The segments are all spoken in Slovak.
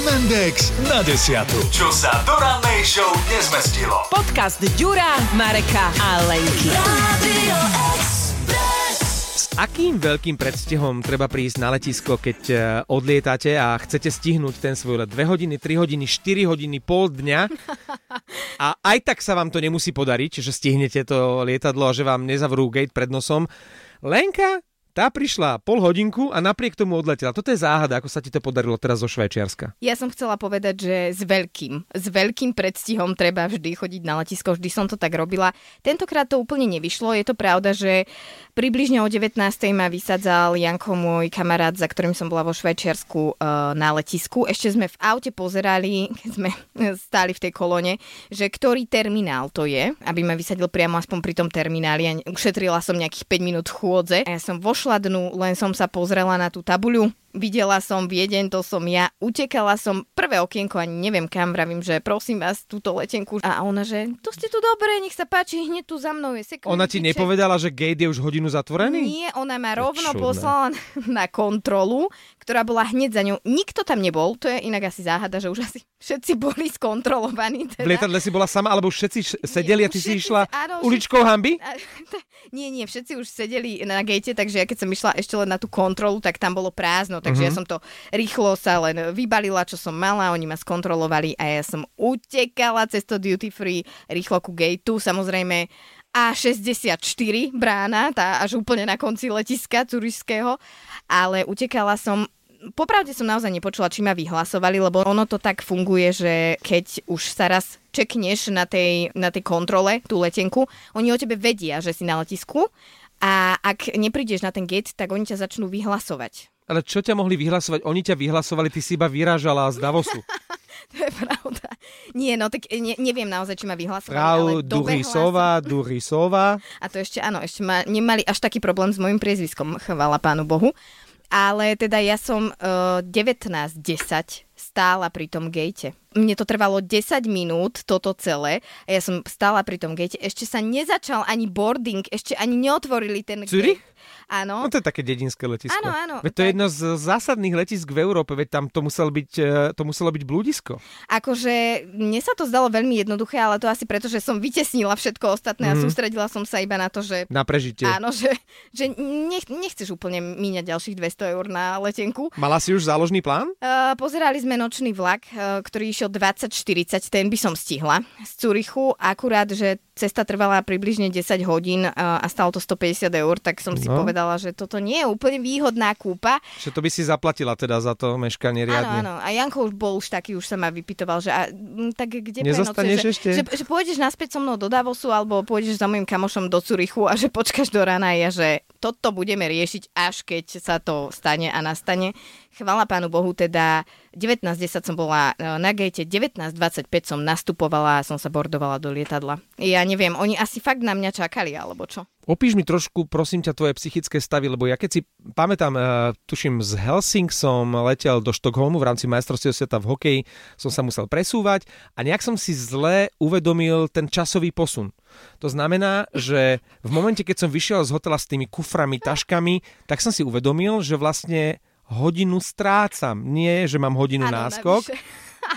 M&X na 10. Čo sa do rannej show nezmestilo. Podcast Ďura, Mareka a Lenky. Radio Express. S akým veľkým predstihom treba prísť na letisko, keď odlietate a chcete stihnúť ten svoj let? 2 hodiny, 3 hodiny, 4 hodiny, pol dňa. A aj tak sa vám to nemusí podariť, že stihnete to lietadlo a že vám nezavrú gate pred nosom. Lenka? Tá prišla pol hodinku a napriek tomu odletela. Toto je záhada, ako sa ti to podarilo teraz zo Švajčiarska. Ja som chcela povedať, že s veľkým predstihom treba vždy chodiť na letisko. Vždy som to tak robila. Tentokrát to úplne nevyšlo. Je to pravda, že približne o 19. ma vysadzal Janko, môj kamarát, za ktorým som bola vo Švajčiarsku na letisku. Ešte sme v aute pozerali, keď sme stáli v tej kolóne, že ktorý terminál to je, aby ma vysadil priamo aspoň pri tom termináli. Ja ušetrila som nejakých 5 minút chôdze. Ja som šladnú, len som sa pozrela na tú tabuľu. Videla som Viedeň, to som ja. Utekala som prvé okienko, ani neviem kam, vravím, že prosím vás, túto letenku. A ona, že to ste tu dobre, nech sa páči, hneď tu za mnou je security. Ona ti nepovedala, že gate je už hodinu zatvorený? Nie, ona ma rovno poslala na kontrolu, ktorá bola hneď za ňou. Nikto tam nebol, to je inak asi záhada, že už asi všetci boli skontrolovaní. Teda. V lietadle si bola sama, alebo už všetci sedeli, nie, a ty si išla uličkou hanby? Nie, všetci už sedeli na gate, takže ja keď som išla ešte len na tú kontrolu, tak tam bolo prázdno. Takže ja som to rýchlo sa len vybalila, čo som mala, oni ma skontrolovali a ja som utekala cez to duty free rýchlo ku gateu, samozrejme A64 brána, tá až úplne na konci letiska turistického, ale utekala som. Popravde som naozaj nepočula, či ma vyhlasovali, lebo ono to tak funguje, že keď už sa raz čekneš na tej kontrole tú letenku, oni o tebe vedia, že si na letisku, a ak neprídeš na ten gate, tak oni ťa začnú vyhlasovať. Ale čo ťa mohli vyhlasovať? Oni ťa vyhlasovali, ty si iba vyrážala z Davosu. To je pravda. Nie, no tak neviem naozaj, či ma vyhlasovali. Durisová. A to ešte, áno, ešte ma nemali až taký problém s môjim priezviskom, chvála Pánu Bohu. Ale teda ja som 19:10 stála pri tom gate. Mne to trvalo 10 minút, toto celé. A ja som stála pri tom gate. Ešte sa nezačal ani boarding, ešte ani neotvorili ten Zürich? Gate. Áno. No to je také dedinské letisko. Áno. Veď to je jedno z zásadných letisk v Európe, veď tam to muselo byť blúdisko. Akože mne sa to zdalo veľmi jednoduché, ale to asi preto, že som vytesnila všetko ostatné a sústredila som sa iba na to, že... Na prežitie. Áno, že nechceš úplne míňať ďalších 200 eur na letenku. Mala si už záložný plán? Pozerali sme nočný vlak, ktorý išiel 20:40, ten by som stihla z Zürichu, akurát, že cesta trvala približne 10 hodín a stalo to 150 eur, tak som si povedala, že toto nie je úplne výhodná kúpa. Že to by si zaplatila teda za to meškanie riadne. Áno. A Janko už bol taký, už sa ma vypytoval, že tak kde prenocie? Že pôjdeš naspäť so mnou do Davosu alebo pôjdeš za mojim kamošom do Zürichu a že počkáš do rána, a že toto budeme riešiť, až keď sa to stane a nastane. Chvála Pánu Bohu, teda 19:10 som bola na gate, 19:25 som nastupovala a som sa bordovala do lietadla. Ja neviem, oni asi fakt na mňa čakali, alebo čo? Opíš mi trošku, prosím ťa, tvoje psychické stavy, lebo ja keď si pamätám, tuším, z Helsinki som letel do Stockholmu v rámci majstrovstiev sveta v hokeji, som sa musel presúvať a nejak som si zle uvedomil ten časový posun. To znamená, že v momente, keď som vyšiel z hotela s tými kuframi, taškami, tak som si uvedomil, že vlastne hodinu strácam. Nie, že mám hodinu náskok. Navyše.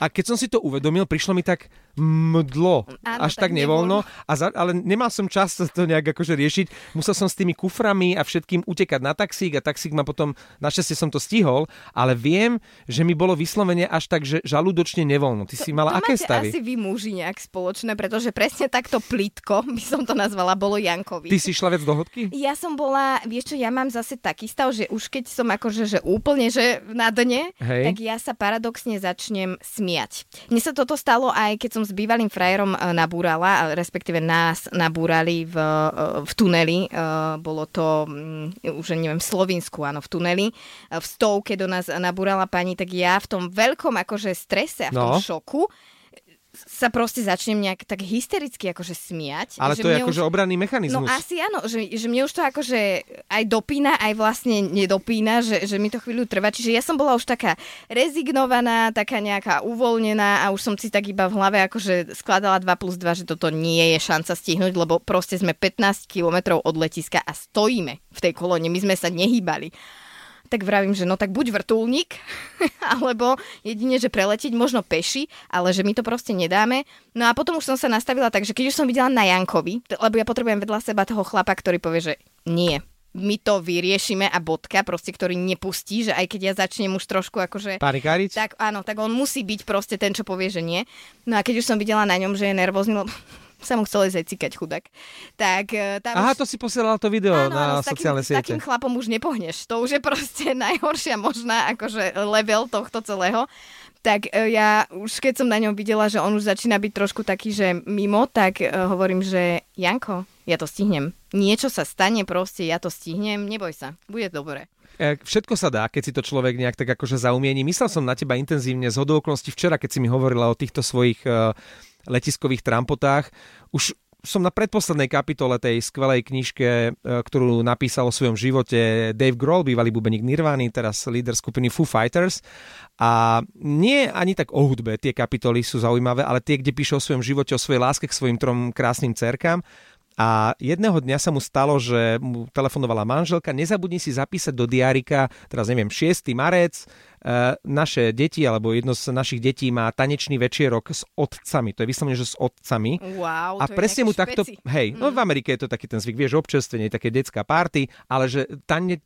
A keď som si to uvedomil, prišlo mi tak mdlo, až tak nevoľno. Ale nemal som čas to nejak akože riešiť. Musel som s tými kuframi a všetkým utekať na taxík a taxík ma potom, našťastie som to stihol, ale viem, že mi bolo vyslovene až tak, že žalúdočne nevoľno. Ty si mala aké stavy? To máte asi vy muži nejak spoločné, pretože presne takto plitko, by som to nazvala, bolo Jankovi. Ty si šla viac do hodky? Ja som bola, vieš čo, ja mám zase taký stav, že už keď som akože že úplne že na dne, tak ja sa paradoxne začnem smiať. Mne sa toto stalo aj keď som s bývalým frajerom nabúrala, respektíve nás nabúrali v tuneli. Bolo to, už neviem, v Slovinsku, áno, v tuneli. V stovke do nás nabúrala pani, tak ja v tom veľkom akože strese a v tom šoku sa proste začnem nejak tak hystericky akože smiať. Ale to je akože obranný mechanizmus. No asi áno, že mne už to akože aj dopína, aj vlastne nedopína, že mi to chvíľu trvá. Čiže ja som bola už taká rezignovaná, taká nejaká uvoľnená a už som si tak iba v hlave akože skladala 2+2, že toto nie je šanca stihnúť, lebo proste sme 15 kilometrov od letiska a stojíme v tej kolóne, my sme sa nehýbali. tak vravím, že no tak buď vrtuľník, alebo jedine, že preletiť, možno peši, ale že my to proste nedáme. No a potom už som sa nastavila tak, že keď už som videla na Jankovi, lebo ja potrebujem vedľa seba toho chlapa, ktorý povie, že nie, my to vyriešime a bodka, proste, ktorý nepustí, že aj keď ja začnem už trošku akože... Parikáriť? Tak áno, tak on musí byť proste ten, čo povie, že nie. No a keď už som videla na ňom, že je nervózny, lebo sa mu chcel zecikať, chudák. Tak, tam aha, už... to si posielal to video áno, na sociálne siete. S takým chlapom už nepohneš. To už je proste najhoršia možná akože level tohto celého. Tak ja už keď som na ňom videla, že on už začína byť trošku taký, že mimo, tak hovorím, že Janko, ja to stihnem. Niečo sa stane proste, ja to stihnem, neboj sa, bude dobre. Všetko sa dá, keď si to človek nejak tak akože zaumiení. Myslel som na teba intenzívne z hodou okolností včera, keď si mi hovorila o týchto svojich letiskových trampotách. Už som na predposlednej kapitole tej skvelej knižke, ktorú napísal o svojom živote Dave Grohl, bývalý bubeník Nirvany, teraz líder skupiny Foo Fighters. A nie ani tak o hudbe, tie kapitoly sú zaujímavé, ale tie, kde píše o svojom živote, o svojej láske k svojim trom krásnym dcerkám. A jedného dňa sa mu stalo, že mu telefonovala manželka, nezabudni si zapísať do diárika, teraz neviem, 6. marec, naše deti, alebo jedno z našich detí má tanečný večierok s otcami. To je vyslovene, že s otcami. Wow, a to presne je mu takto, hej, no v Amerike je to taký ten zvyk, vieš, občerstvenie, také detská party, ale že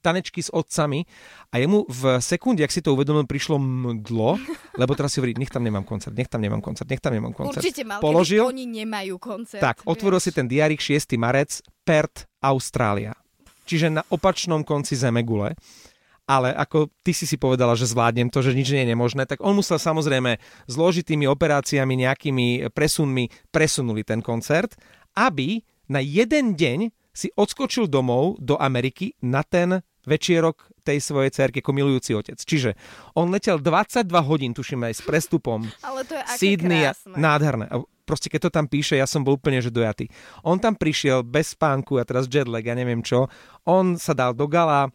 tanečky s otcami. A jemu v sekunde, ak si to uvedomil, prišlo mdlo, lebo teraz si hovorí, nech tam nemám koncert. Určite mal, položil, oni nemajú koncert. Tak, otvoril si ten diárik 6. marec, Perth, Austrália. Čiže na opačnom konci zemegule. Ale ako ty si povedala, že zvládnem to, že nič nie je nemožné, tak on musel samozrejme zložitými operáciami, nejakými presunmi presunuli ten koncert, aby na jeden deň si odskočil domov do Ameriky na ten večierok tej svojej cerky ako milujúci otec. Čiže on letel 22 hodín, tuším aj s prestupom. Ale to je aké Sydney, krásne. Nádherné. Proste keď to tam píše, ja som bol úplne že dojatý. On tam prišiel bez spánku a teraz jetlag, ja neviem čo. On sa dal do gala,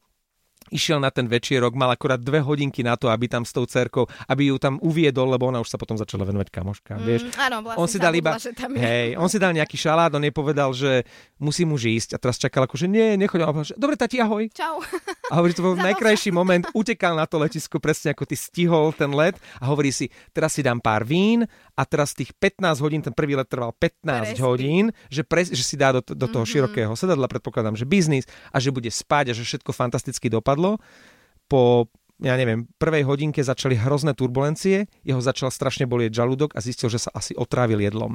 išiel na ten večierok, mal akorát 2 hodinky na to, aby tam s tou cerkou, aby ju tam uviedol, lebo ona už sa potom začala venovať kamoška, vieš. Áno, vlastne on si dal iba, hej, on si dal nejaký šalát, on jej povedal, že musí mu ísť a teraz čakal akože nie, nechoď. Dobre, tati, ahoj. Čau. A hovorí, to bol najkrajší moment, utekal na to letisko, presne ako ty stihol ten let a hovorí si, teraz si dám pár vín a teraz tých 15 hodín, ten prvý let trval 15 hodín, že si dá do toho širokého sedadla, predpokladám, že biznis a že bude spať a že všetko fantasticky dopadne. Po, ja neviem, prvej hodinke začali hrozné turbulencie, jeho začal strašne bolieť žalúdok a zistil, že sa asi otrávil jedlom.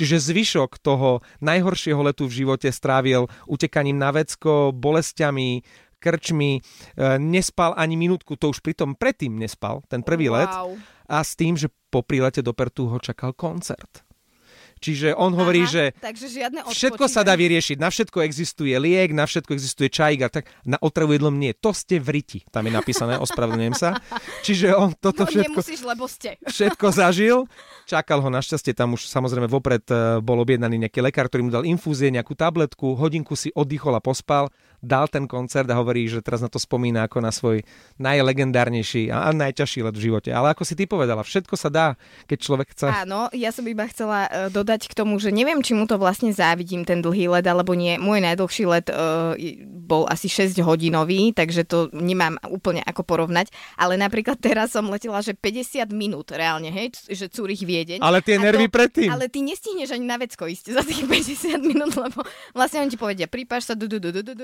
Čiže zvyšok toho najhoršieho letu v živote strávil utekaním na vecko, bolestiami, krčmi, nespal ani minútku, to už pritom predtým nespal, ten prvý let, a s tým, že po prílete do Pertu ho čakal koncert. Čiže on hovorí, že všetko sa dá vyriešiť, na všetko existuje liek, na všetko existuje čajík a tak na otravu jedlom nie. To ste v riti, tam je napísané, ospravedlňujem sa. Čiže on toto všetko... nemusíš, lebo ste. Všetko zažil, čakal ho našťastie, tam už samozrejme vopred bol objednaný nejaký lekár, ktorý mu dal infúzie, nejakú tabletku, hodinku si oddychol a pospal, dal ten koncert a hovorí, že teraz na to spomína ako na svoj najlegendárnejší a najťažší let v živote. Ale ako si ty povedala, všetko sa dá, keď človek chce. Áno, ja som iba chcela dodať k tomu, že neviem, či mu to vlastne závidím ten dlhý let, alebo nie. Môj najdlhší let bol asi 6-hodinový, takže to nemám úplne ako porovnať. Ale napríklad teraz som letela, že 50 minút reálne, hej, že Zürich Viedeň. Ale tie nervy predtým. Ale ty nestihneš ani na vecko ísť za tých 50 minút, lebo vlastne oni ti povedia, pripáš sa,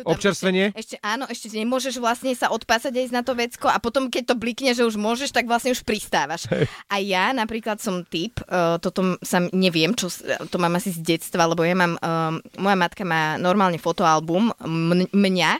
občerstvenie. Ešte nemôžeš vlastne sa odpásať aj na to vecko a potom, keď to blikne, že už môžeš, tak vlastne už pristávaš. Hej. A ja napríklad som typ, toto sa neviem, čo to mám asi z detstva, lebo ja mám, moja matka má normálne fotoalbum mňa,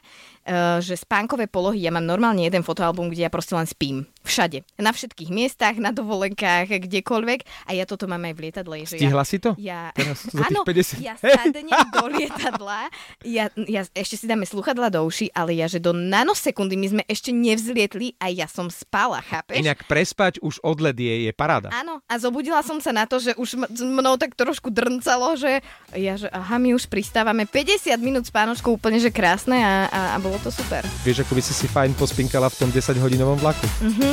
že spánkové polohy, ja mám normálne jeden fotoalbum, kde ja proste len spím. Všade. Na všetkých miestach, na dovolenkách, kdekoľvek. A ja toto mám aj v lietadle. Stihla si to? Áno, ja sadnem do lietadla. Ja ešte si dáme slúchadlá do uši, ale ja, že do nanosekundy my sme ešte nevzlietli a ja som spala, chápeš? Inak prespať už odlet je paráda. Áno, a zobudila som sa na to, že už mnou tak trošku drncalo, že ja, že aha, my už pristávame 50 minút spánočkou, úplne, že krásne a bolo to super. Vieš, ako by si fajn pospinkala v tom 10-hodinovom vlaku? Mhm.